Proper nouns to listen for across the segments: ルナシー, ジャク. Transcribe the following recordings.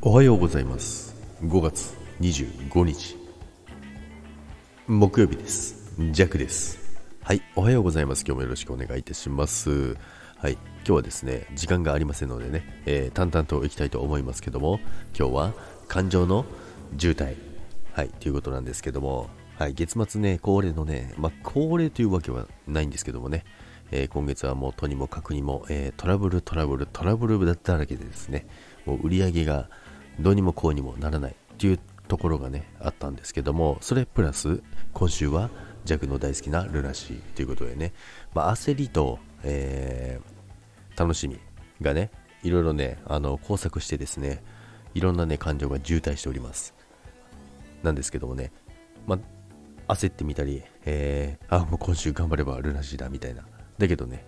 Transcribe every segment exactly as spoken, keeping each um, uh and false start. おはようございます。ごがつにじゅうごにち木曜日です。ジャクです。はい、おはようございます。今日もよろしくお願いいたします。はい、今日はですね、時間がありませんのでね、えー、淡々といきたいと思いますけども、今日は感情の渋滞、はい、ということなんですけども、はい、月末ね、恒例のね、まあ、恒例というわけはないんですけどもね、えー、今月はもうとにもかくにも、えー、トラブルトラブルトラブルだらけでですね、もう売り上げがどうにもこうにもならないっていうところがね、あったんですけども、それプラス今週はジャクの大好きなルナシーということでね、まあ、焦りと、えー、楽しみがね、いろいろね、あの交錯してですね、いろんなね、感情が渋滞しております。なんですけどもね、まあ焦ってみたり、えー、あ、もう今週頑張ればルナシーだみたいな。だけどね、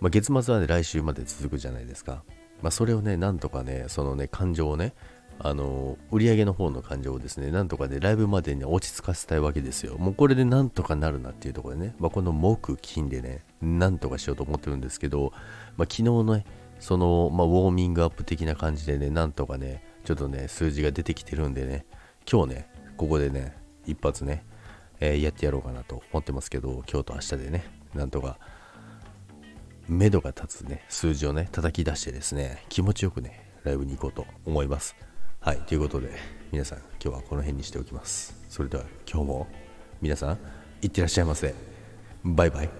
まあ、月末はね、来週まで続くじゃないですか。まあ、それをね、なんとかね、そのね、感情をね、あのー、売り上げの方の感情をですね、なんとかね、ライブまでに落ち着かせたいわけですよ。もうこれでなんとかなるなっていうところでね、まあ、この木金でね、なんとかしようと思ってるんですけど、まあ、昨日のね、その、まあ、ウォーミングアップ的な感じでね、なんとかね、ちょっとね、数字が出てきてるんでね、今日ね、ここでね、一発ね、えー、やってやろうかなと思ってますけど、今日と明日でね、なんとか目処が立つね、数字をね、叩き出してですね、気持ちよくね、ライブに行こうと思います。はい、ということで皆さん、今日はこの辺にしておきます。それでは今日も皆さん、いってらっしゃいませ。バイバイ。